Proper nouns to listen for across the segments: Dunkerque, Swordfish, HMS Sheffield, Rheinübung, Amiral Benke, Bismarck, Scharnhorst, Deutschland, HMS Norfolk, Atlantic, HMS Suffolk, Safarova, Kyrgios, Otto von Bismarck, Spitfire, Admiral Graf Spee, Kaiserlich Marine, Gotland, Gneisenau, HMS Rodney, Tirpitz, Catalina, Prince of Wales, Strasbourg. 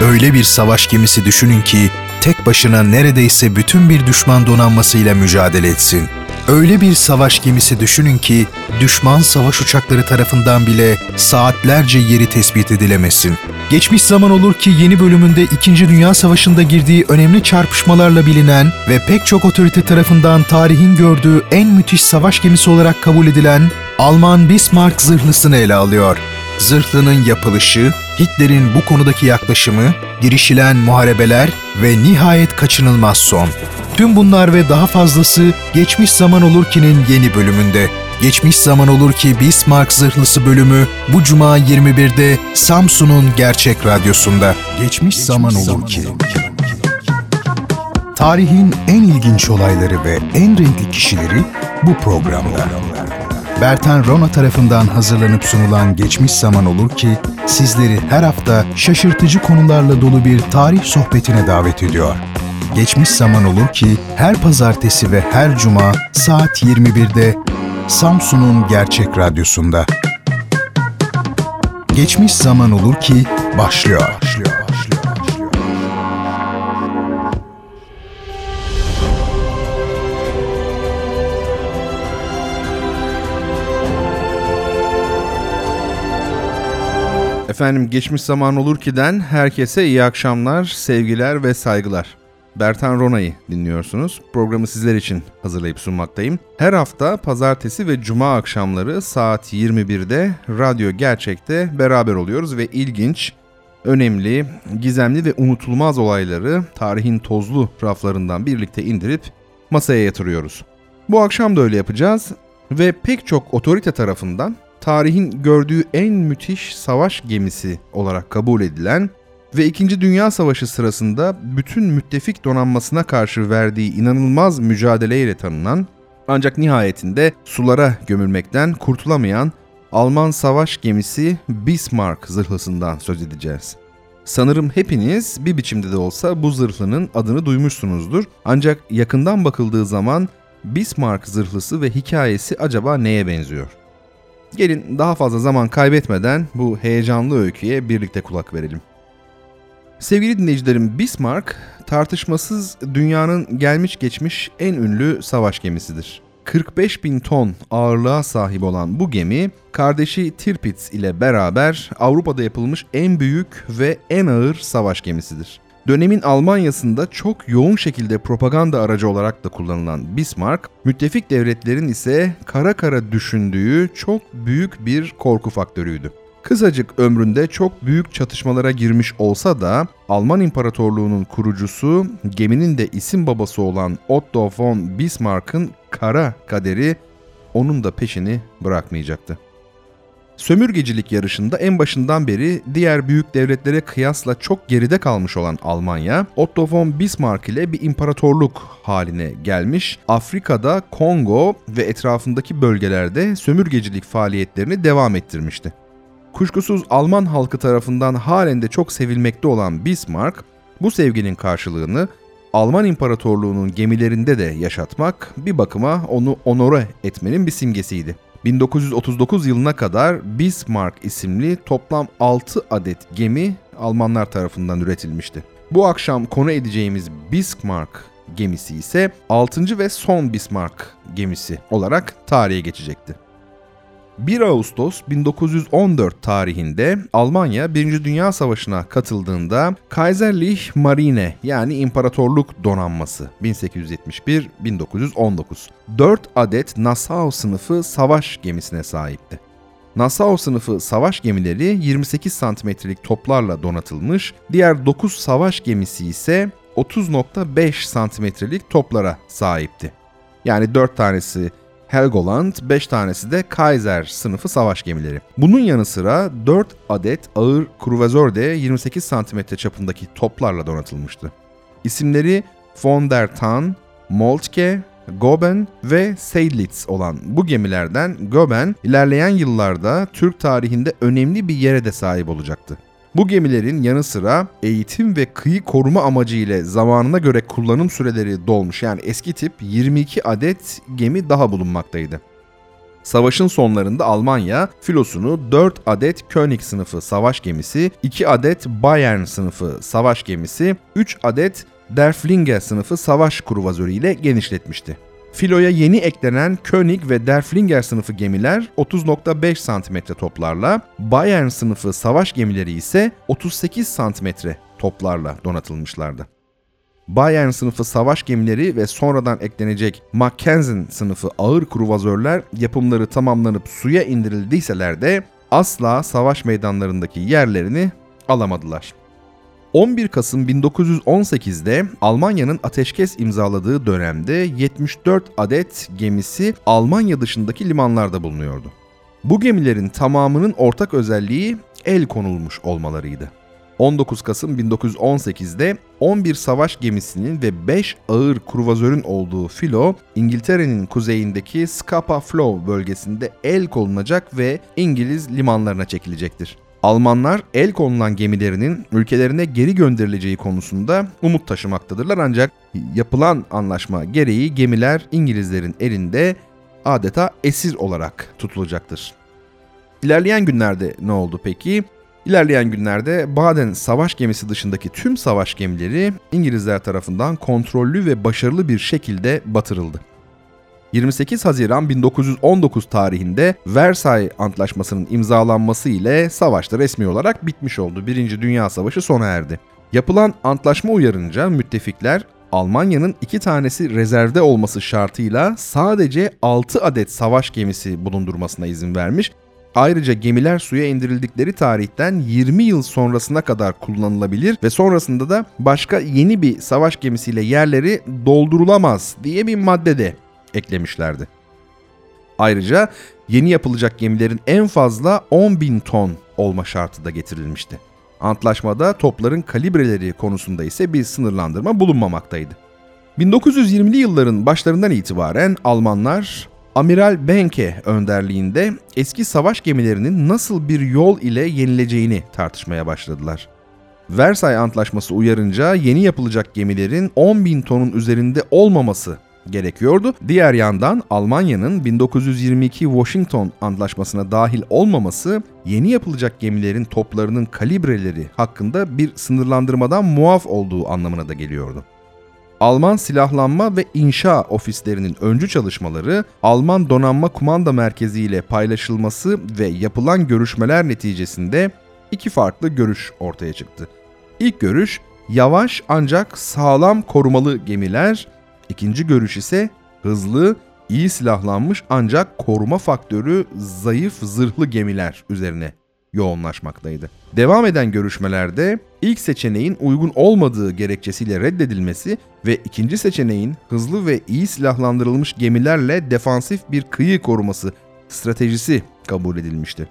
Öyle bir savaş gemisi düşünün ki tek başına neredeyse bütün bir düşman donanmasıyla mücadele etsin. Öyle bir savaş gemisi düşünün ki düşman savaş uçakları tarafından bile saatlerce yeri tespit edilemesin. Geçmiş zaman olur ki yeni bölümünde 2. Dünya Savaşı'nda girdiği önemli çarpışmalarla bilinen ve pek çok otorite tarafından tarihin gördüğü en müthiş savaş gemisi olarak kabul edilen Alman Bismarck zırhlısını ele alıyor. Zırhlının yapılışı, Hitler'in bu konudaki yaklaşımı, girişilen muharebeler ve nihayet kaçınılmaz son. Tüm bunlar ve daha fazlası Geçmiş Zaman Olur Ki'nin yeni bölümünde. Geçmiş Zaman Olur Ki Bismarck Zırhlısı bölümü bu Cuma 21'de Samsun'un Gerçek Radyosu'nda. Geçmiş Zaman Olur Ki. Tarihin en ilginç olayları ve en renkli kişileri bu programda. Bertan Rona tarafından hazırlanıp sunulan Geçmiş Zaman Olur Ki, sizleri her hafta şaşırtıcı konularla dolu bir tarih sohbetine davet ediyor. Geçmiş Zaman Olur Ki, her pazartesi ve her cuma saat 21'de Samsun'un Gerçek Radyosu'nda. Geçmiş Zaman Olur Ki başlıyor. Efendim, Geçmiş Zaman Olur Ki'den herkese iyi akşamlar, sevgiler ve saygılar. Bertan Rona'yı dinliyorsunuz. Programı sizler için hazırlayıp sunmaktayım. Her hafta pazartesi ve cuma akşamları saat 21'de Radyo Gerçek'te beraber oluyoruz ve ilginç, önemli, gizemli ve unutulmaz olayları tarihin tozlu raflarından birlikte indirip masaya yatırıyoruz. Bu akşam da öyle yapacağız ve pek çok otorite tarafından tarihin gördüğü en müthiş savaş gemisi olarak kabul edilen ve 2. Dünya Savaşı sırasında bütün müttefik donanmasına karşı verdiği inanılmaz mücadeleyle tanınan, ancak nihayetinde sulara gömülmekten kurtulamayan Alman savaş gemisi Bismarck zırhlısından söz edeceğiz. Sanırım hepiniz bir biçimde de olsa bu zırhlının adını duymuşsunuzdur. Ancak yakından bakıldığı zaman Bismarck zırhlısı ve hikayesi acaba neye benziyor? Gelin daha fazla zaman kaybetmeden bu heyecanlı öyküye birlikte kulak verelim. Sevgili dinleyicilerim, Bismarck tartışmasız dünyanın gelmiş geçmiş en ünlü savaş gemisidir. 45.000 ton ağırlığa sahip olan bu gemi, kardeşi Tirpitz ile beraber Avrupa'da yapılmış en büyük ve en ağır savaş gemisidir. Dönemin Almanya'sında çok yoğun şekilde propaganda aracı olarak da kullanılan Bismarck, müttefik devletlerin ise kara kara düşündüğü çok büyük bir korku faktörüydü. Kısacık ömründe çok büyük çatışmalara girmiş olsa da Alman İmparatorluğu'nun kurucusu, geminin de isim babası olan Otto von Bismarck'ın kara kaderi onun da peşini bırakmayacaktı. Sömürgecilik yarışında en başından beri diğer büyük devletlere kıyasla çok geride kalmış olan Almanya, Otto von Bismarck ile bir imparatorluk haline gelmiş, Afrika'da, Kongo ve etrafındaki bölgelerde sömürgecilik faaliyetlerini devam ettirmişti. Kuşkusuz Alman halkı tarafından halen de çok sevilmekte olan Bismarck, bu sevginin karşılığını Alman İmparatorluğu'nun gemilerinde de yaşatmak, bir bakıma onu onore etmenin bir simgesiydi. 1939 yılına kadar Bismarck isimli toplam 6 adet gemi Almanlar tarafından üretilmişti. Bu akşam konu edeceğimiz Bismarck gemisi ise 6. ve son Bismarck gemisi olarak tarihe geçecekti. 1 Ağustos 1914 tarihinde Almanya 1. Dünya Savaşı'na katıldığında Kaiserlich Marine, yani İmparatorluk Donanması 1871-1919 4 adet Nassau sınıfı savaş gemisine sahipti. Nassau sınıfı savaş gemileri 28 santimetrelik toplarla donatılmış, diğer 9 savaş gemisi ise 30.5 santimetrelik toplara sahipti. Yani 4 tanesi Helgoland, 5 tanesi de Kaiser sınıfı savaş gemileri. Bunun yanı sıra 4 adet ağır kruvazör de 28 cm çapındaki toplarla donatılmıştı. İsimleri von der Tann, Moltke, Goben ve Seydlitz olan bu gemilerden Goben, ilerleyen yıllarda Türk tarihinde önemli bir yere de sahip olacaktı. Bu gemilerin yanı sıra eğitim ve kıyı koruma amacı ile zamanına göre kullanım süreleri dolmuş, yani eski tip 22 adet gemi daha bulunmaktaydı. Savaşın sonlarında Almanya filosunu 4 adet König sınıfı savaş gemisi, 2 adet Bayern sınıfı savaş gemisi, 3 adet Der Flinger sınıfı savaş kruvazörü ile genişletmişti. Filoya yeni eklenen König ve Der Flinger sınıfı gemiler 30.5 cm toplarla, Bayern sınıfı savaş gemileri ise 38 cm toplarla donatılmışlardı. Bayern sınıfı savaş gemileri ve sonradan eklenecek Mackensen sınıfı ağır kruvazörler yapımları tamamlanıp suya indirildiseler de asla savaş meydanlarındaki yerlerini alamadılar. 11 Kasım 1918'de Almanya'nın ateşkes imzaladığı dönemde 74 adet gemisi Almanya dışındaki limanlarda bulunuyordu. Bu gemilerin tamamının ortak özelliği el konulmuş olmalarıydı. 19 Kasım 1918'de 11 savaş gemisinin ve 5 ağır kruvazörün olduğu filo, İngiltere'nin kuzeyindeki Scapa Flow bölgesinde el konulacak ve İngiliz limanlarına çekilecektir. Almanlar el konulan gemilerinin ülkelerine geri gönderileceği konusunda umut taşımaktadırlar, ancak yapılan anlaşma gereği gemiler İngilizlerin elinde adeta esir olarak tutulacaktır. İlerleyen günlerde ne oldu peki? İlerleyen günlerde Baden savaş gemisi dışındaki tüm savaş gemileri İngilizler tarafından kontrollü ve başarılı bir şekilde batırıldı. 28 Haziran 1919 tarihinde Versay Antlaşması'nın imzalanması ile savaş da resmi olarak bitmiş oldu. 1. Dünya Savaşı sona erdi. Yapılan antlaşma uyarınca müttefikler Almanya'nın 2 tanesi rezervde olması şartıyla sadece 6 adet savaş gemisi bulundurmasına izin vermiş. Ayrıca gemiler suya indirildikleri tarihten 20 yıl sonrasına kadar kullanılabilir ve sonrasında da başka yeni bir savaş gemisiyle yerleri doldurulamaz diye bir madde de eklemişlerdi. Ayrıca yeni yapılacak gemilerin en fazla 10.000 ton olma şartı da getirilmişti. Antlaşmada topların kalibreleri konusunda ise bir sınırlandırma bulunmamaktaydı. 1920'li yılların başlarından itibaren Almanlar, Amiral Benke önderliğinde eski savaş gemilerinin nasıl bir yol ile yenileceğini tartışmaya başladılar. Versay Antlaşması uyarınca yeni yapılacak gemilerin 10.000 tonun üzerinde olmaması gerekiyordu. Diğer yandan Almanya'nın 1922 Washington Antlaşması'na dahil olmaması yeni yapılacak gemilerin toplarının kalibreleri hakkında bir sınırlandırmadan muaf olduğu anlamına da geliyordu. Alman silahlanma ve inşa ofislerinin öncü çalışmaları, Alman donanma kumanda merkezi ile paylaşılması ve yapılan görüşmeler neticesinde 2 farklı görüş ortaya çıktı. İlk görüş yavaş ancak sağlam korumalı gemiler, İkinci görüş ise hızlı, iyi silahlanmış ancak koruma faktörü zayıf zırhlı gemiler üzerine yoğunlaşmaktaydı. Devam eden görüşmelerde ilk seçeneğin uygun olmadığı gerekçesiyle reddedilmesi ve ikinci seçeneğin hızlı ve iyi silahlandırılmış gemilerle defansif bir kıyı koruması stratejisi kabul edilmişti.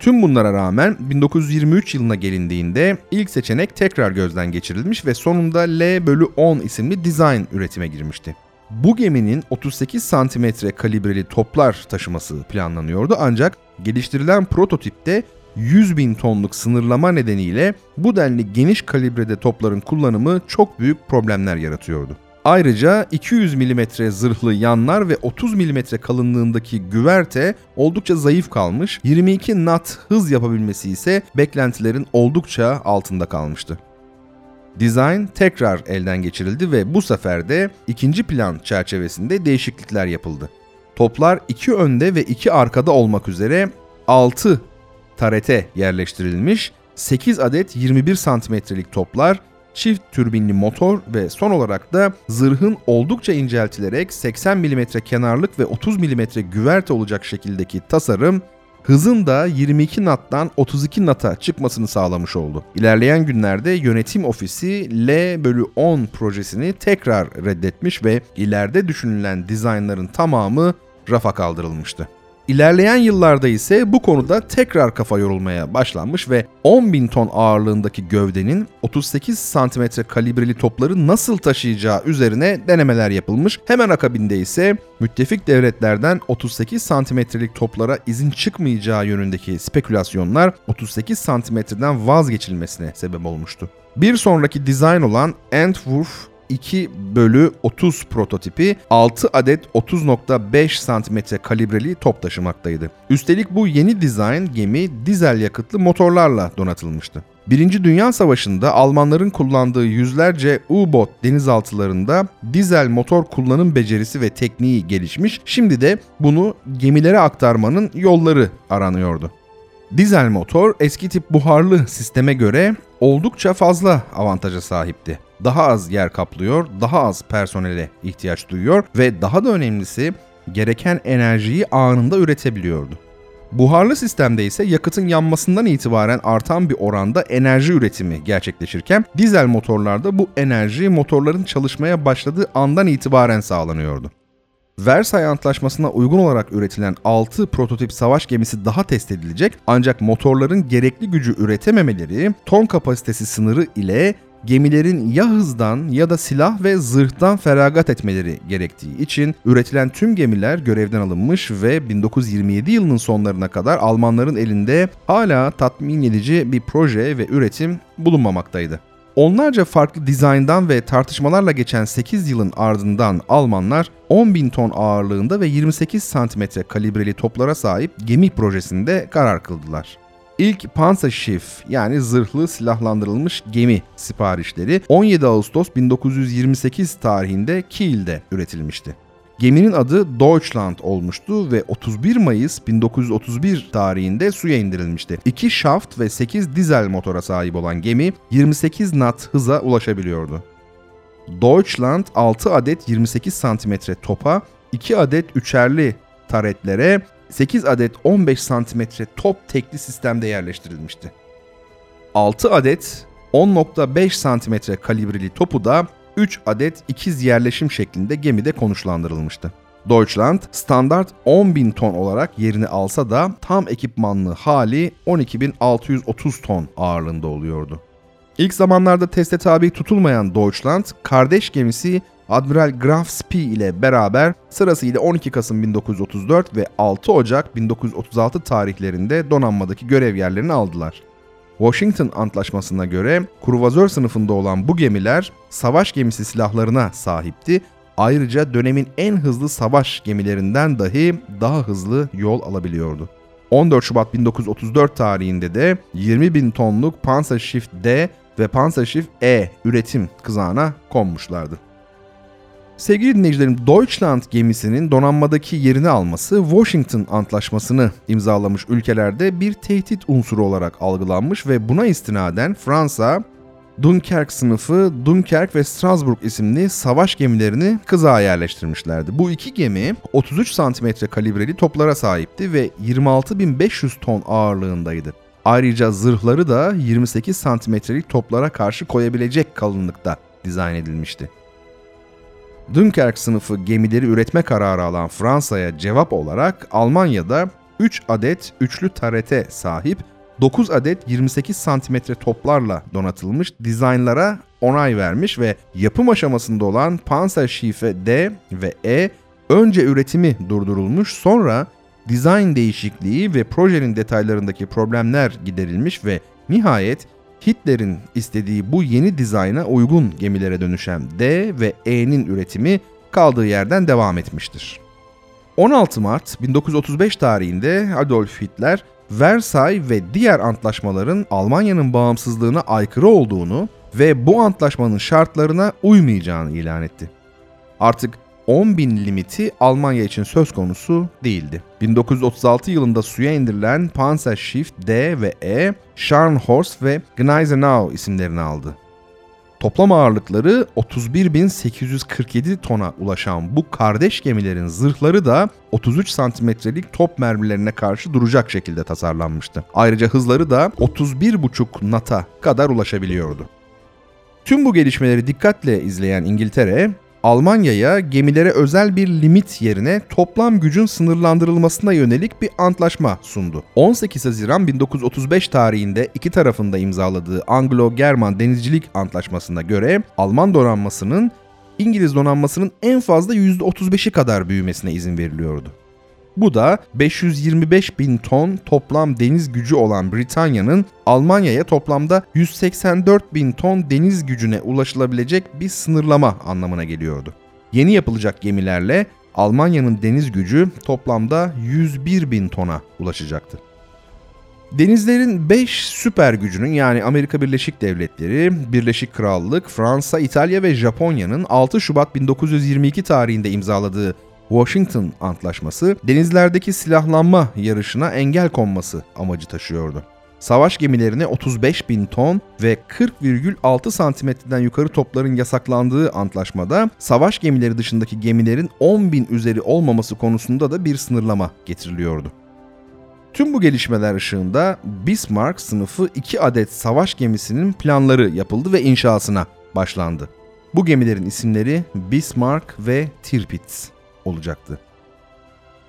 Tüm bunlara rağmen 1923 yılına gelindiğinde ilk seçenek tekrar gözden geçirilmiş ve sonunda L/10 isimli dizayn üretime girmişti. Bu geminin 38 cm kalibreli toplar taşıması planlanıyordu, ancak geliştirilen prototipte 100.000 tonluk sınırlama nedeniyle bu denli geniş kalibrede topların kullanımı çok büyük problemler yaratıyordu. Ayrıca 200 mm zırhlı yanlar ve 30 mm kalınlığındaki güverte oldukça zayıf kalmış, 22 knot hız yapabilmesi ise beklentilerin oldukça altında kalmıştı. Dizayn tekrar elden geçirildi ve bu sefer de ikinci plan çerçevesinde değişiklikler yapıldı. Toplar 2 önde ve 2 arkada olmak üzere 6 tarete yerleştirilmiş, 8 adet 21 cm'lik toplar, çift türbinli motor ve son olarak da zırhın oldukça inceltilerek 80 mm kenarlık ve 30 mm güverte olacak şekildeki tasarım, hızın da 22 knot'tan 32 knot'a çıkmasını sağlamış oldu. İlerleyen günlerde yönetim ofisi L/10 projesini tekrar reddetmiş ve ileride düşünülen dizaynların tamamı rafa kaldırılmıştı. İlerleyen yıllarda ise bu konuda tekrar kafa yorulmaya başlanmış ve 10.000 ton ağırlığındaki gövdenin 38 cm kalibreli topları nasıl taşıyacağı üzerine denemeler yapılmış. Hemen akabinde ise müttefik devletlerden 38 cm'lik toplara izin çıkmayacağı yönündeki spekülasyonlar 38 cm'den vazgeçilmesine sebep olmuştu. Bir sonraki dizayn olan Antwerp 2/30 prototipi 6 adet 30.5 cm kalibreli top taşımaktaydı. Üstelik bu yeni dizayn gemi dizel yakıtlı motorlarla donatılmıştı. Birinci Dünya Savaşı'nda Almanların kullandığı yüzlerce U-Boot denizaltılarında dizel motor kullanım becerisi ve tekniği gelişmiş, şimdi de bunu gemilere aktarmanın yolları aranıyordu. Dizel motor eski tip buharlı sisteme göre oldukça fazla avantaja sahipti. Daha az yer kaplıyor, daha az personele ihtiyaç duyuyor ve daha da önemlisi gereken enerjiyi anında üretebiliyordu. Buharlı sistemde ise yakıtın yanmasından itibaren artan bir oranda enerji üretimi gerçekleşirken dizel motorlarda bu enerji motorların çalışmaya başladığı andan itibaren sağlanıyordu. Versay Antlaşması'na uygun olarak üretilen 6 prototip savaş gemisi daha test edilecek, ancak motorların gerekli gücü üretememeleri ton kapasitesi sınırı ile gemilerin ya hızdan ya da silah ve zırhtan feragat etmeleri gerektiği için üretilen tüm gemiler görevden alınmış ve 1927 yılının sonlarına kadar Almanların elinde hala tatmin edici bir proje ve üretim bulunmamaktaydı. Onlarca farklı dizayndan ve tartışmalarla geçen 8 yılın ardından Almanlar 10.000 ton ağırlığında ve 28 santimetre kalibreli toplara sahip gemi projesinde karar kıldılar. İlk Panzerschiff yani zırhlı silahlandırılmış gemi siparişleri 17 Ağustos 1928 tarihinde Kiel'de üretilmişti. Geminin adı Deutschland olmuştu ve 31 Mayıs 1931 tarihinde suya indirilmişti. 2 şaft ve 8 dizel motora sahip olan gemi 28 knot hıza ulaşabiliyordu. Deutschland 6 adet 28 santimetre topa, 2 adet üçerli taretlere, 8 adet 15 santimetre top tekli sistemde yerleştirilmişti. 6 adet 10.5 santimetre kalibreli topu da 3 adet ikiz yerleşim şeklinde gemide konuşlandırılmıştı. Deutschland standart 10.000 ton olarak yerini alsa da tam ekipmanlı hali 12.630 ton ağırlığında oluyordu. İlk zamanlarda teste tabi tutulmayan Deutschland, kardeş gemisi Admiral Graf Spee ile beraber sırasıyla 12 Kasım 1934 ve 6 Ocak 1936 tarihlerinde donanmadaki görev yerlerini aldılar. Washington Antlaşması'na göre kruvazör sınıfında olan bu gemiler savaş gemisi silahlarına sahipti. Ayrıca dönemin en hızlı savaş gemilerinden dahi daha hızlı yol alabiliyordu. 14 Şubat 1934 tarihinde de 20.000 tonluk Panzerschiff D ve Panzerschiff E üretim kızağına konmuşlardı. Sevgili dinleyicilerim, Deutschland gemisinin donanmadaki yerini alması Washington Antlaşması'nı imzalamış ülkelerde bir tehdit unsuru olarak algılanmış ve buna istinaden Fransa, Dunkerque sınıfı Dunkerque ve Strasbourg isimli savaş gemilerini kızağa yerleştirmişlerdi. Bu iki gemi 33 santimetre kalibreli toplara sahipti ve 26.500 ton ağırlığındaydı. Ayrıca zırhları da 28 santimetrelik toplara karşı koyabilecek kalınlıkta dizayn edilmişti. Dunkerque sınıfı gemileri üretme kararı alan Fransa'ya cevap olarak Almanya'da 3 adet üçlü tarete sahip, 9 adet 28 santimetre toplarla donatılmış dizaynlara onay vermiş ve yapım aşamasında olan Panzerschiff D ve E önce üretimi durdurulmuş, sonra dizayn değişikliği ve projenin detaylarındaki problemler giderilmiş ve nihayet Hitler'in istediği bu yeni dizayna uygun gemilere dönüşen D ve E'nin üretimi kaldığı yerden devam etmiştir. 16 Mart 1935 tarihinde Adolf Hitler, Versay ve diğer antlaşmaların Almanya'nın bağımsızlığına aykırı olduğunu ve bu antlaşmanın şartlarına uymayacağını ilan etti. Artık 10.000 limiti Almanya için söz konusu değildi. 1936 yılında suya indirilen Panzerschiff D ve E, Scharnhorst ve Gneisenau isimlerini aldı. Toplam ağırlıkları 31.847 tona ulaşan bu kardeş gemilerin zırhları da 33 santimetrelik top mermilerine karşı duracak şekilde tasarlanmıştı. Ayrıca hızları da 31,5 knot'a kadar ulaşabiliyordu. Tüm bu gelişmeleri dikkatle izleyen İngiltere, Almanya'ya gemilere özel bir limit yerine toplam gücün sınırlandırılmasına yönelik bir antlaşma sundu. 18 Haziran 1935 tarihinde iki tarafında imzaladığı Anglo-German Denizcilik Antlaşması'na göre Alman donanmasının İngiliz donanmasının en fazla %35'i kadar büyümesine izin veriliyordu. Bu da 525 bin ton toplam deniz gücü olan Britanya'nın Almanya'ya toplamda 184 bin ton deniz gücüne ulaşılabilecek bir sınırlama anlamına geliyordu. Yeni yapılacak gemilerle Almanya'nın deniz gücü toplamda 101 bin tona ulaşacaktı. Denizlerin 5 süper gücünün yani Amerika Birleşik Devletleri, Birleşik Krallık, Fransa, İtalya ve Japonya'nın 6 Şubat 1922 tarihinde imzaladığı Washington Antlaşması, denizlerdeki silahlanma yarışına engel konması amacı taşıyordu. Savaş gemilerine 35 bin ton ve 40,6 santimetreden yukarı topların yasaklandığı antlaşmada savaş gemileri dışındaki gemilerin 10 bin üzeri olmaması konusunda da bir sınırlama getiriliyordu. Tüm bu gelişmeler ışığında Bismarck sınıfı 2 adet savaş gemisinin planları yapıldı ve inşasına başlandı. Bu gemilerin isimleri Bismarck ve Tirpitz olacaktı.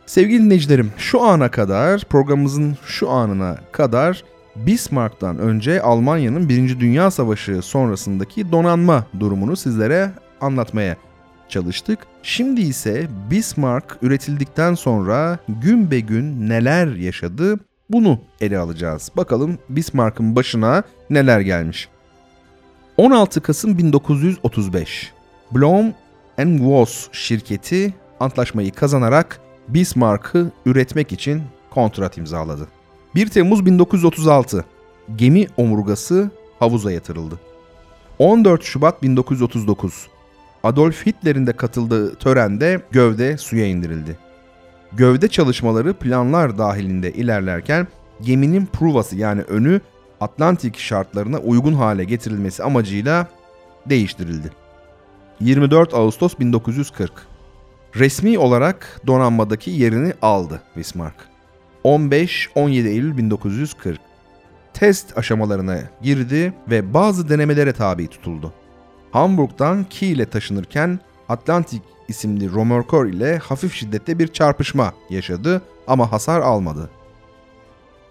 Sevgili dinleyicilerim, şu ana kadar, programımızın şu anına kadar Bismarck'tan önce Almanya'nın 1. Dünya Savaşı sonrasındaki donanma durumunu sizlere anlatmaya çalıştık. Şimdi ise Bismarck üretildikten sonra gün be gün neler yaşadı, bunu ele alacağız. Bakalım Bismarck'ın başına neler gelmiş. 16 Kasım 1935, Blom & Voss şirketi antlaşmayı kazanarak Bismarck'ı üretmek için kontrat imzaladı. 1 Temmuz 1936, gemi omurgası havuza yatırıldı. 14 Şubat 1939, Adolf Hitler'in de katıldığı törende gövde suya indirildi. Gövde çalışmaları planlar dahilinde ilerlerken geminin pruvası yani önü Atlantik şartlarına uygun hale getirilmesi amacıyla değiştirildi. 24 Ağustos 1940, resmi olarak donanmadaki yerini aldı Bismarck. 15-17 Eylül 1940, test aşamalarına girdi ve bazı denemelere tabi tutuldu. Hamburg'dan Kiel'e taşınırken Atlantic isimli römorkör ile hafif şiddette bir çarpışma yaşadı ama hasar almadı.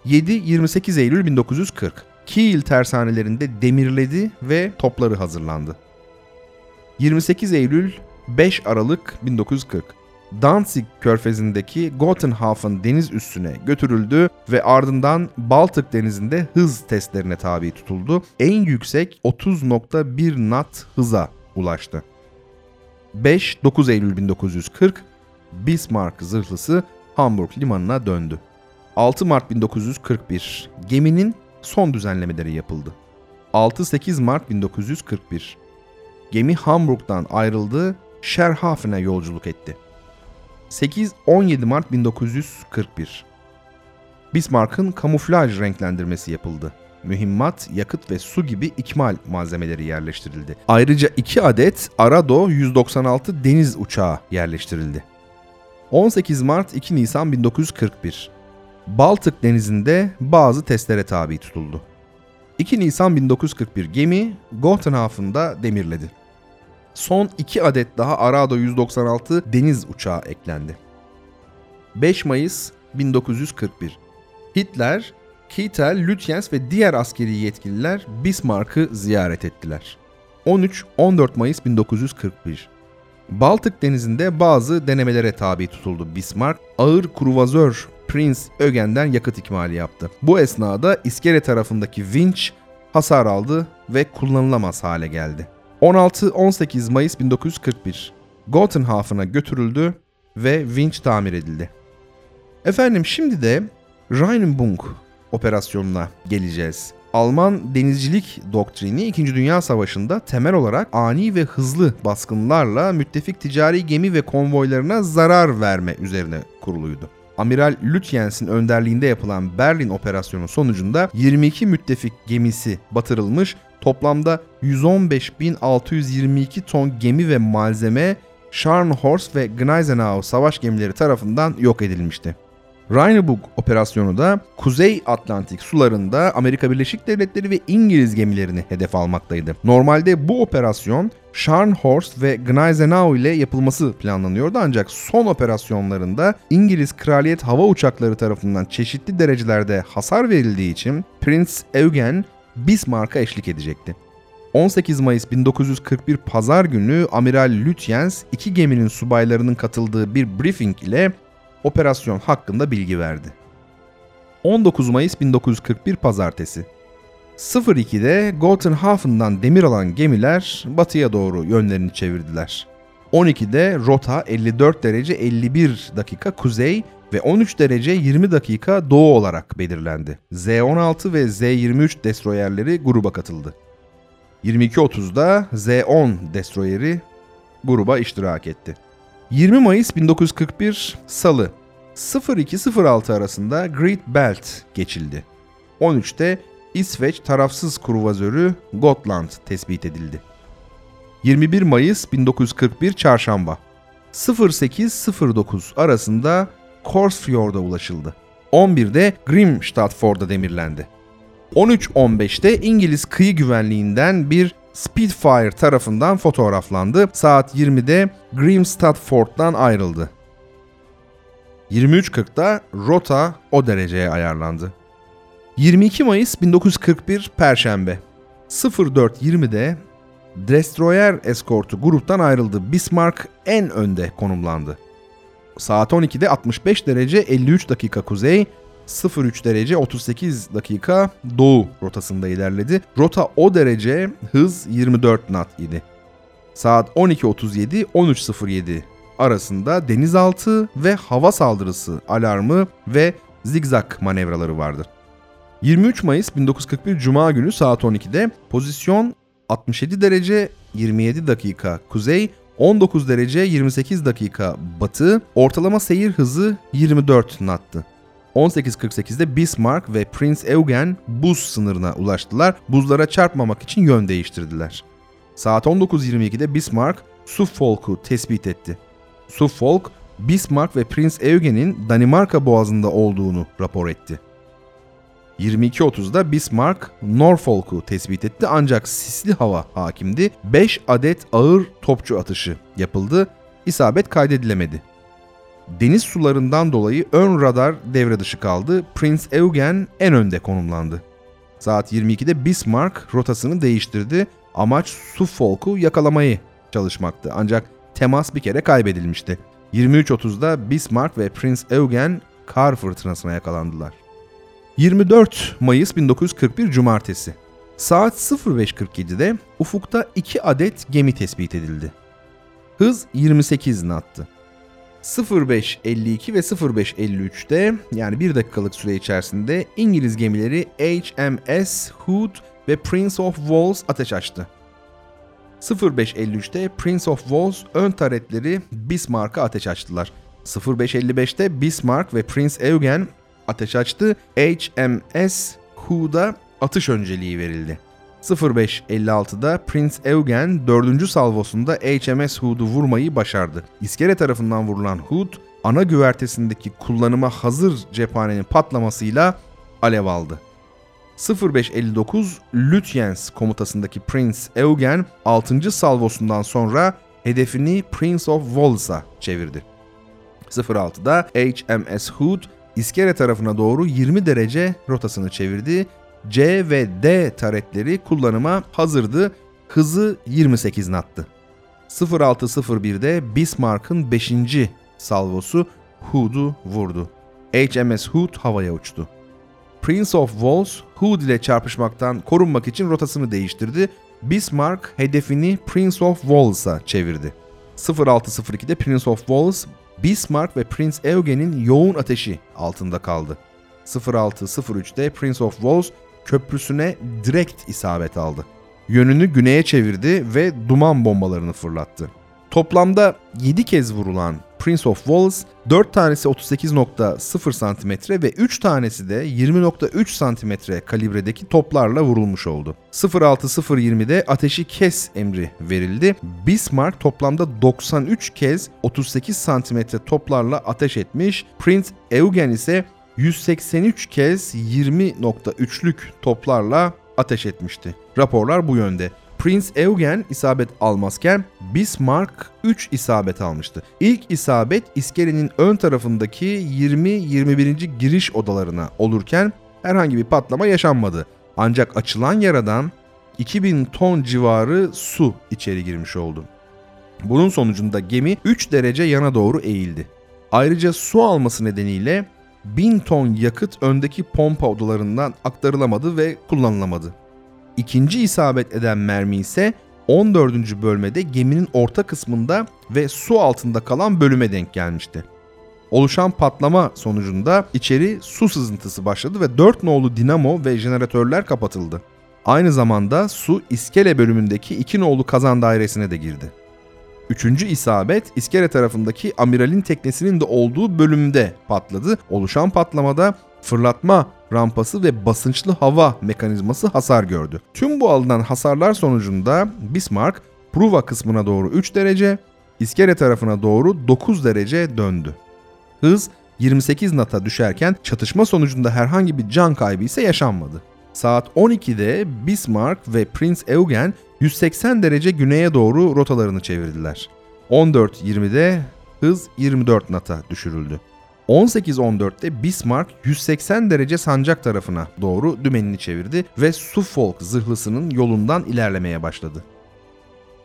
7-28 Eylül 1940, Kiel tersanelerinde demirledi ve topları hazırlandı. 28 Eylül 5 Aralık 1940, Danzig körfezindeki Gotenhafen deniz üssüne götürüldü ve ardından Baltık denizinde hız testlerine tabi tutuldu. En yüksek 30,1 knot hıza ulaştı. 5-9 Eylül 1940, Bismarck zırhlısı Hamburg limanına döndü. 6 Mart 1941, geminin son düzenlemeleri yapıldı. 6-8 Mart 1941, gemi Hamburg'dan ayrıldı, Scharnhorst'a yolculuk etti. 8-17 Mart 1941, Bismarck'ın kamuflaj renklendirmesi yapıldı. Mühimmat, yakıt ve su gibi ikmal malzemeleri yerleştirildi. Ayrıca 2 adet Arado 196 deniz uçağı yerleştirildi. 18 Mart-2 Nisan 1941, Baltık denizinde bazı testlere tabi tutuldu. 2 Nisan 1941 gemi Gotenhafen'da demirledi. Son 2 adet daha Arado 196 deniz uçağı eklendi. 5 Mayıs 1941, Hitler, Keitel, Lütjens ve diğer askeri yetkililer Bismarck'ı ziyaret ettiler. 13-14 Mayıs 1941, Baltık denizinde bazı denemelere tabi tutuldu Bismarck. Ağır kruvazör Prinz Eugen'den yakıt ikmali yaptı. Bu esnada iskele tarafındaki vinç hasar aldı ve kullanılamaz hale geldi. 16-18 Mayıs 1941, Gotenhafen'a götürüldü ve vinç tamir edildi. Efendim, şimdi de Rheinübung operasyonuna geleceğiz. Alman denizcilik doktrini 2. Dünya Savaşı'nda temel olarak ani ve hızlı baskınlarla müttefik ticari gemi ve konvoylarına zarar verme üzerine kuruluydu. Amiral Lütjens'in önderliğinde yapılan Berlin operasyonu sonucunda 22 müttefik gemisi batırılmış, toplamda 115.622 ton gemi ve malzeme Scharnhorst ve Gneisenau savaş gemileri tarafından yok edilmişti. Rheinübung operasyonu da Kuzey Atlantik sularında Amerika Birleşik Devletleri ve İngiliz gemilerini hedef almaktaydı. Normalde bu operasyon Scharnhorst ve Gneisenau ile yapılması planlanıyordu ancak son operasyonlarında İngiliz Kraliyet Hava Uçakları tarafından çeşitli derecelerde hasar verildiği için Prinz Eugen Bismarck'a eşlik edecekti. 18 Mayıs 1941 Pazar günü Amiral Lütjens 2 geminin subaylarının katıldığı bir briefing ile operasyon hakkında bilgi verdi. 19 Mayıs 1941 Pazartesi 02'de Gotenhafen'dan demir alan gemiler batıya doğru yönlerini çevirdiler. 12'de rota 54 derece 51 dakika kuzey ve 13 derece 20 dakika doğu olarak belirlendi. Z-16 ve Z-23 destroyerleri gruba katıldı. 22.30'da Z-10 destroyeri gruba iştirak etti. 20 Mayıs 1941 Salı 02.06 arasında Great Belt geçildi. 13'te İsveç tarafsız kruvazörü Gotland tespit edildi. 21 Mayıs 1941 Çarşamba 08.09 arasında Korsfjord'a ulaşıldı. 11'de Grimstadford'a demirlendi. 13.15'te İngiliz kıyı güvenliğinden bir Spitfire tarafından fotoğraflandı. Saat 20'de Grimstadford'dan ayrıldı. 23.40'da rota o dereceye ayarlandı. 22 Mayıs 1941 Perşembe 04.20'de destroyer eskortu gruptan ayrıldı. Bismarck en önde konumlandı. Saat 12'de 65 derece 53 dakika kuzey, 03 derece 38 dakika doğu rotasında ilerledi. Rota o derece, hız 24 knot idi. Saat 12.37-13.07 arasında denizaltı ve hava saldırısı alarmı ve zigzag manevraları vardı. 23 Mayıs 1941 Cuma günü saat 12'de pozisyon 67 derece 27 dakika kuzey, 19 derece 28 dakika batı, ortalama seyir hızı 24 knottı. 18.48'de Bismarck ve Prinz Eugen buz sınırına ulaştılar. Buzlara çarpmamak için yön değiştirdiler. Saat 19.22'de Bismarck Suffolk'u tespit etti. Suffolk, Bismarck ve Prinz Eugen'in Danimarka boğazında olduğunu rapor etti. 22.30'da Bismarck Norfolk'u tespit etti ancak sisli hava hakimdi. 5 adet ağır topçu atışı yapıldı. İsabet kaydedilemedi. Deniz sularından dolayı ön radar devre dışı kaldı. Prinz Eugen en önde konumlandı. Saat 22'de Bismarck rotasını değiştirdi. Amaç Suffolk'u yakalamayı çalışmaktı. Ancak temas bir kere kaybedilmişti. 23.30'da Bismarck ve Prinz Eugen kar fırtınasına yakalandılar. 24 Mayıs 1941 Cumartesi saat 05.47'de ufukta 2 adet gemi tespit edildi. Hız 28 knottı. 05.52 ve 05.53'te yani 1 dakikalık süre içerisinde İngiliz gemileri HMS Hood ve Prince of Wales ateş açtı. 05.53'te Prince of Wales ön taretleri Bismarck'a ateş açtılar. 05.55'te Bismarck ve Prince Eugen ateş açtı. HMS Hood'a atış önceliği verildi. 05.56'da Prince Eugen 4. salvosunda HMS Hood'u vurmayı başardı. İskele tarafından vurulan Hood, ana güvertesindeki kullanıma hazır cephanenin patlamasıyla alev aldı. 05.59 Lütjens komutasındaki Prince Eugen 6. salvosundan sonra hedefini Prince of Wales'a çevirdi. 06'da HMS Hood İskele tarafına doğru 20 derece rotasını çevirdi. C ve D taretleri kullanıma hazırdı. Hızı 28 knottı. 06.01'de Bismarck'ın 5. salvosu Hood'u vurdu. HMS Hood havaya uçtu. Prince of Wales Hood ile çarpışmaktan korunmak için rotasını değiştirdi. Bismarck hedefini Prince of Wales'a çevirdi. 06.02'de Prince of Wales Bismarck ve Prince Eugen'in yoğun ateşi altında kaldı. 06.03'te Prince of Wales köprüsüne direkt isabet aldı. Yönünü güneye çevirdi ve duman bombalarını fırlattı. Toplamda 7 kez vurulan Prince of Wales, 4 tanesi 38.0 cm ve 3 tanesi de 20.3 cm kalibredeki toplarla vurulmuş oldu. 06.020'de ateşi kes emri verildi. Bismarck toplamda 93 kez 38 cm toplarla ateş etmiş. Prince Eugen ise 183 kez 20.3'lük toplarla ateş etmişti. Raporlar bu yönde. Prince Eugen isabet almazken Bismarck 3 isabet almıştı. İlk isabet iskelenin ön tarafındaki 20-21. giriş odalarına olurken herhangi bir patlama yaşanmadı. Ancak açılan yaradan 2000 ton civarı su içeri girmiş oldu. Bunun sonucunda gemi 3 derece yana doğru eğildi. Ayrıca su alması nedeniyle 1000 ton yakıt öndeki pompa odalarından aktarılamadı ve kullanılamadı. İkinci isabet eden mermi ise 14. bölmede geminin orta kısmında ve su altında kalan bölüme denk gelmişti. Oluşan patlama sonucunda içeri su sızıntısı başladı ve 4 nolu dinamo ve jeneratörler kapatıldı. Aynı zamanda su iskele bölümündeki 2 nolu kazan dairesine de girdi. Üçüncü isabet iskele tarafındaki amiralin teknesinin de olduğu bölümde patladı. Oluşan patlamada fırlatma rampası ve basınçlı hava mekanizması hasar gördü. Tüm bu alınan hasarlar sonucunda Bismarck Pruva kısmına doğru 3 derece, iskele tarafına doğru 9 derece döndü. Hız 28 knot'a düşerken çatışma sonucunda herhangi bir can kaybı ise yaşanmadı. Saat 12'de Bismarck ve Prinz Eugen 180 derece güneye doğru rotalarını çevirdiler. 14.20'de hız 24 knot'a düşürüldü. 18.14'te Bismarck 180 derece sancak tarafına doğru dümenini çevirdi ve Suffolk zırhlısının yolundan ilerlemeye başladı.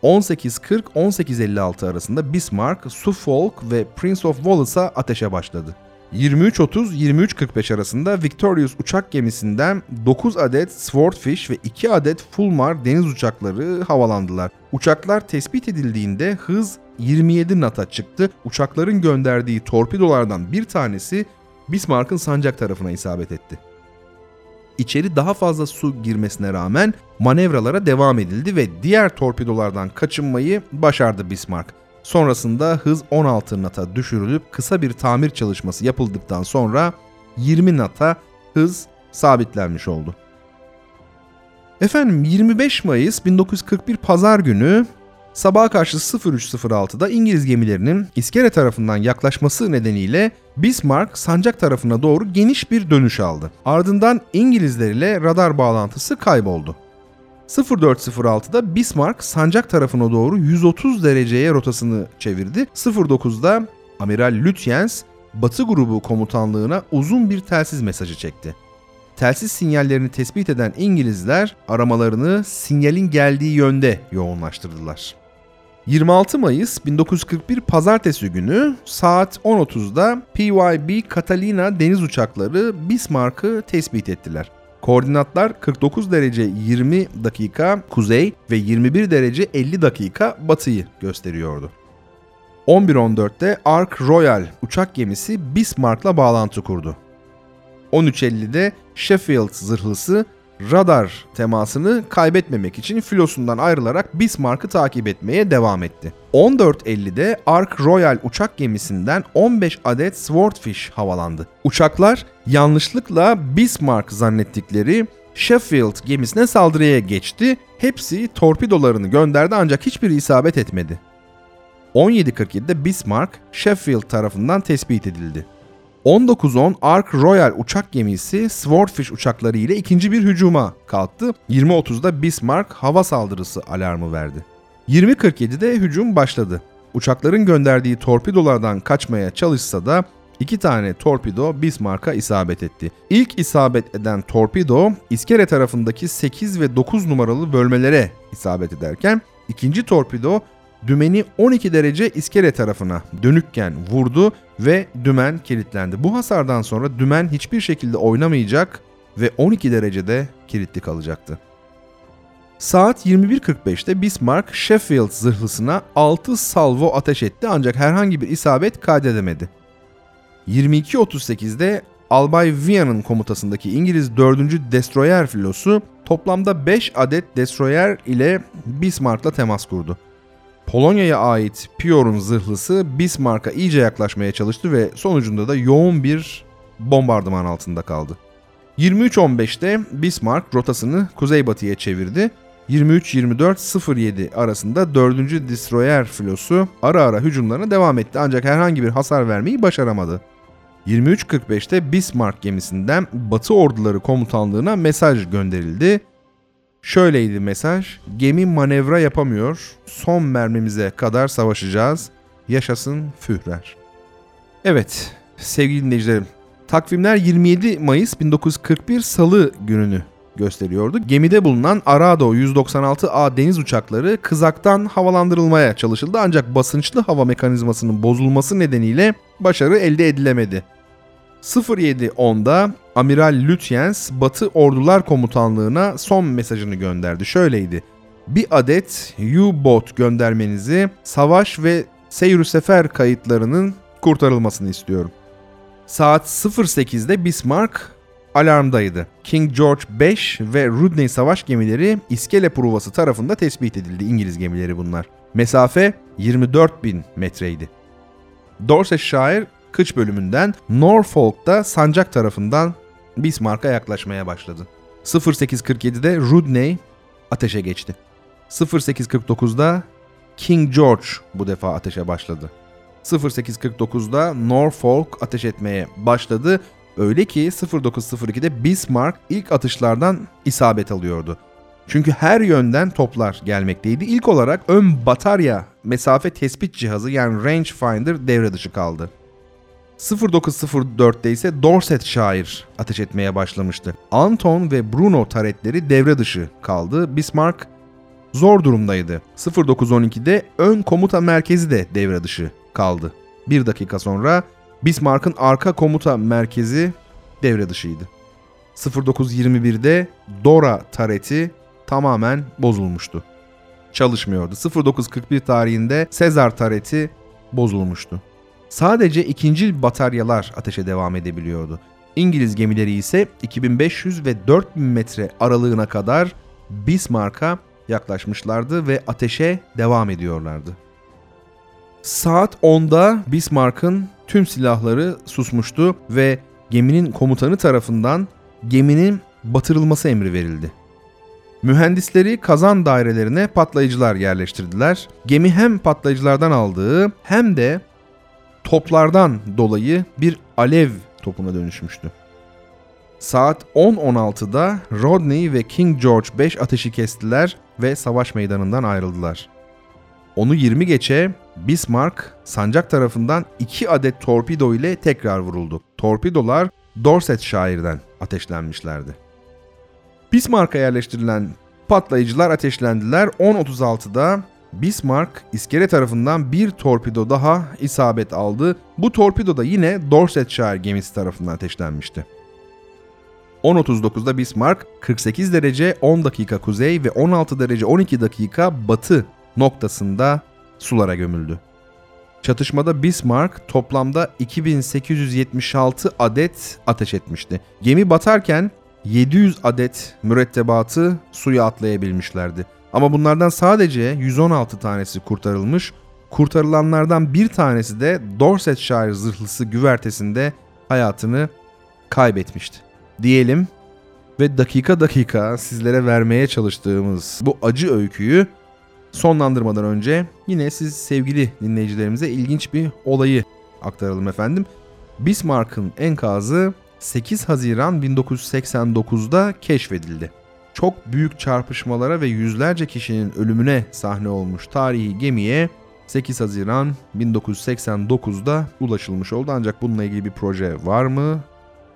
18.40-18.56 arasında Bismarck, Suffolk ve Prince of Wales'a ateşe başladı. 23.30-23.45 arasında Victorious uçak gemisinden 9 adet Swordfish ve 2 adet Fulmar deniz uçakları havalandılar. Uçaklar tespit edildiğinde hız 27 knot'a çıktı. Uçakların gönderdiği torpidolardan bir tanesi Bismarck'ın sancak tarafına isabet etti. İçeri daha fazla su girmesine rağmen manevralara devam edildi ve diğer torpidolardan kaçınmayı başardı Bismarck. Sonrasında hız 16 knot'a düşürülüp kısa bir tamir çalışması yapıldıktan sonra 20 knot'a hız sabitlenmiş oldu. Efendim 25 Mayıs 1941 Pazar günü sabaha karşı 03.06'da İngiliz gemilerinin iskele tarafından yaklaşması nedeniyle Bismarck sancak tarafına doğru geniş bir dönüş aldı. Ardından İngilizler ile radar bağlantısı kayboldu. 04.06'da Bismarck sancak tarafına doğru 130 dereceye rotasını çevirdi. 09'da Amiral Lütjens Batı grubu komutanlığına uzun bir telsiz mesajı çekti. Telsiz sinyallerini tespit eden İngilizler aramalarını sinyalin geldiği yönde yoğunlaştırdılar. 26 Mayıs 1941 Pazartesi günü saat 10.30'da PYB Catalina deniz uçakları Bismarck'ı tespit ettiler. Koordinatlar 49 derece 20 dakika kuzey ve 21 derece 50 dakika batıyı gösteriyordu. 11.14'te Ark Royal uçak gemisi Bismarck'la bağlantı kurdu. 13.50'de Sheffield zırhlısı radar temasını kaybetmemek için filosundan ayrılarak Bismarck'ı takip etmeye devam etti. 14.50'de Ark Royal uçak gemisinden 15 adet Swordfish havalandı. Uçaklar yanlışlıkla Bismarck zannettikleri Sheffield gemisine saldırıya geçti. Hepsi torpidolarını gönderdi ancak hiçbiri isabet etmedi. 17.47'de Bismarck Sheffield tarafından tespit edildi. 19.10 Ark Royal uçak gemisi Swordfish uçakları ile ikinci bir hücuma kalktı. 20.30'da Bismarck hava saldırısı alarmı verdi. 20.47'de hücum başladı. Uçakların gönderdiği torpidolardan kaçmaya çalışsa da 2 tane torpido Bismarck'a isabet etti. İlk isabet eden torpido iskele tarafındaki 8 ve 9 numaralı bölmelere isabet ederken ikinci torpido dümeni 12 derece iskele tarafına dönükken vurdu ve dümen kilitlendi. Bu hasardan sonra dümen hiçbir şekilde oynamayacak ve 12 derecede kilitli kalacaktı. Saat 21.45'te Bismarck Sheffield zırhlısına 6 salvo ateş etti ancak herhangi bir isabet kaydedemedi. 22.38'de Albay Vian'ın komutasındaki İngiliz 4. Destroyer filosu toplamda 5 adet destroyer ile Bismarck'la temas kurdu. Polonya'ya ait Pior'un zırhlısı Bismarck'a iyice yaklaşmaya çalıştı ve sonucunda da yoğun bir bombardıman altında kaldı. 23.15'te Bismarck rotasını kuzeybatıya çevirdi. 23.24.07 arasında 4. Destroyer filosu ara ara hücumlarına devam etti ancak herhangi bir hasar vermeyi başaramadı. 23.45'te Bismarck gemisinden Batı Orduları Komutanlığı'na mesaj gönderildi. Şöyleydi mesaj: gemi manevra yapamıyor, son mermimize kadar savaşacağız, yaşasın Führer. Evet sevgili dinleyicilerim, takvimler 27 Mayıs 1941 Salı gününü gösteriyordu. Gemide bulunan Arado 196A deniz uçakları kızaktan havalandırılmaya çalışıldı ancak basınçlı hava mekanizmasının bozulması nedeniyle başarı elde edilemedi. 07.10'da Amiral Lütjens Batı Ordular Komutanlığı'na son mesajını gönderdi. Şöyleydi: "Bir adet U-Boat göndermenizi, savaş ve seyir sefer kayıtlarının kurtarılmasını istiyorum." Saat 08'de Bismarck alarmdaydı. King George 5 ve Rodney savaş gemileri İskele Pruvası tarafında tespit edildi. İngiliz gemileri bunlar. Mesafe 24.000 metreydi. Dorsetshire kıç bölümünden Norfolk'ta sancak tarafından Bismarck'a yaklaşmaya başladı. 08.47'de Rodney ateşe geçti. 08.49'da King George bu defa ateşe başladı. 08.49'da Norfolk ateş etmeye başladı. Öyle ki 09.02'de Bismarck ilk atışlardan isabet alıyordu. Çünkü her yönden toplar gelmekteydi. İlk olarak ön batarya mesafe tespit cihazı yani rangefinder devre dışı kaldı. 09.04'te ise Dorsetshire ateş etmeye başlamıştı. Anton ve Bruno taretleri devre dışı kaldı. Bismarck zor durumdaydı. 09.12'de ön komuta merkezi de devre dışı kaldı. Bir dakika sonra Bismarck'ın arka komuta merkezi devre dışıydı. 09.21'de Dora tareti tamamen bozulmuştu. Çalışmıyordu. 09.41 tarihinde Sezar tareti bozulmuştu. Sadece ikincil bataryalar ateşe devam edebiliyordu. İngiliz gemileri ise 2500 ve 4000 metre aralığına kadar Bismarck'a yaklaşmışlardı ve ateşe devam ediyorlardı. Saat 10'da Bismarck'ın tüm silahları susmuştu ve geminin komutanı tarafından geminin batırılması emri verildi. Mühendisleri kazan dairelerine patlayıcılar yerleştirdiler. Gemi hem patlayıcılardan aldığı hem de toplardan dolayı bir alev topuna dönüşmüştü. Saat 10.16'da Rodney ve King George 5 ateşi kestiler ve savaş meydanından ayrıldılar. 10.20 geçe Bismarck sancak tarafından 2 adet torpido ile tekrar vuruldu. Torpidolar Dorsetshire'den ateşlenmişlerdi. Bismarck'a yerleştirilen patlayıcılar ateşlendiler. 10.36'da Bismarck iskele tarafından bir torpido daha isabet aldı. Bu torpido da yine Dorsetshire gemisi tarafından ateşlenmişti. 10.39'da Bismarck 48 derece 10 dakika kuzey ve 16 derece 12 dakika batı noktasında sulara gömüldü. Çatışmada Bismarck toplamda 2876 adet ateş etmişti. Gemi batarken 700 adet mürettebatı suya atlayabilmişlerdi. Ama bunlardan sadece 116 tanesi kurtarılmış, kurtarılanlardan bir tanesi de Dorsetshire zırhlısı güvertesinde hayatını kaybetmişti. Diyelim ve dakika dakika sizlere vermeye çalıştığımız bu acı öyküyü sonlandırmadan önce yine siz sevgili dinleyicilerimize ilginç bir olayı aktaralım efendim. Bismarck'ın enkazı 8 Haziran 1989'da keşfedildi. Çok büyük çarpışmalara ve yüzlerce kişinin ölümüne sahne olmuş tarihi gemiye 8 Haziran 1989'da ulaşılmış oldu. Ancak bununla ilgili bir proje var mı?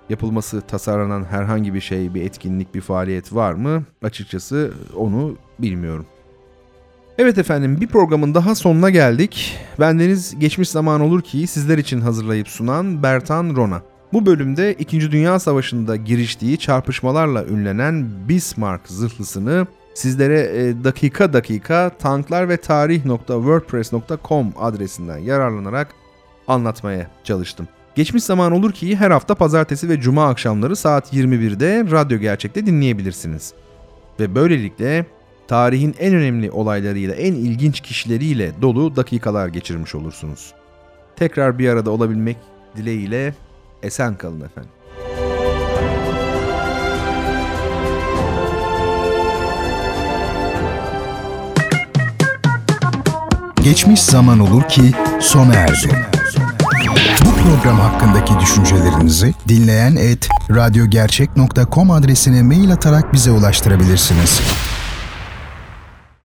Yapılması tasarlanan herhangi bir şey, bir etkinlik, bir faaliyet var mı? Açıkçası onu bilmiyorum. Evet efendim, bir programın daha sonuna geldik. Bendeniz Geçmiş Zaman Olur Ki sizler için hazırlayıp sunan Bertan Rona. Bu bölümde 2. Dünya Savaşı'nda giriştiği çarpışmalarla ünlenen Bismarck zırhlısını sizlere dakika dakika tanklar ve tarih.wordpress.com adresinden yararlanarak anlatmaya çalıştım. Geçmiş Zaman Olur Ki her hafta pazartesi ve cuma akşamları saat 21'de Radyo Gerçek'te dinleyebilirsiniz. Ve böylelikle tarihin en önemli olaylarıyla, en ilginç kişileriyle dolu dakikalar geçirmiş olursunuz. Tekrar bir arada olabilmek dileğiyle esen kalın efendim. Geçmiş Zaman Olur Ki sona erdi. Bu program hakkındaki düşüncelerinizi dinleyen @radyogercek.com adresine mail atarak bize ulaştırabilirsiniz.